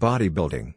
Bodybuilding.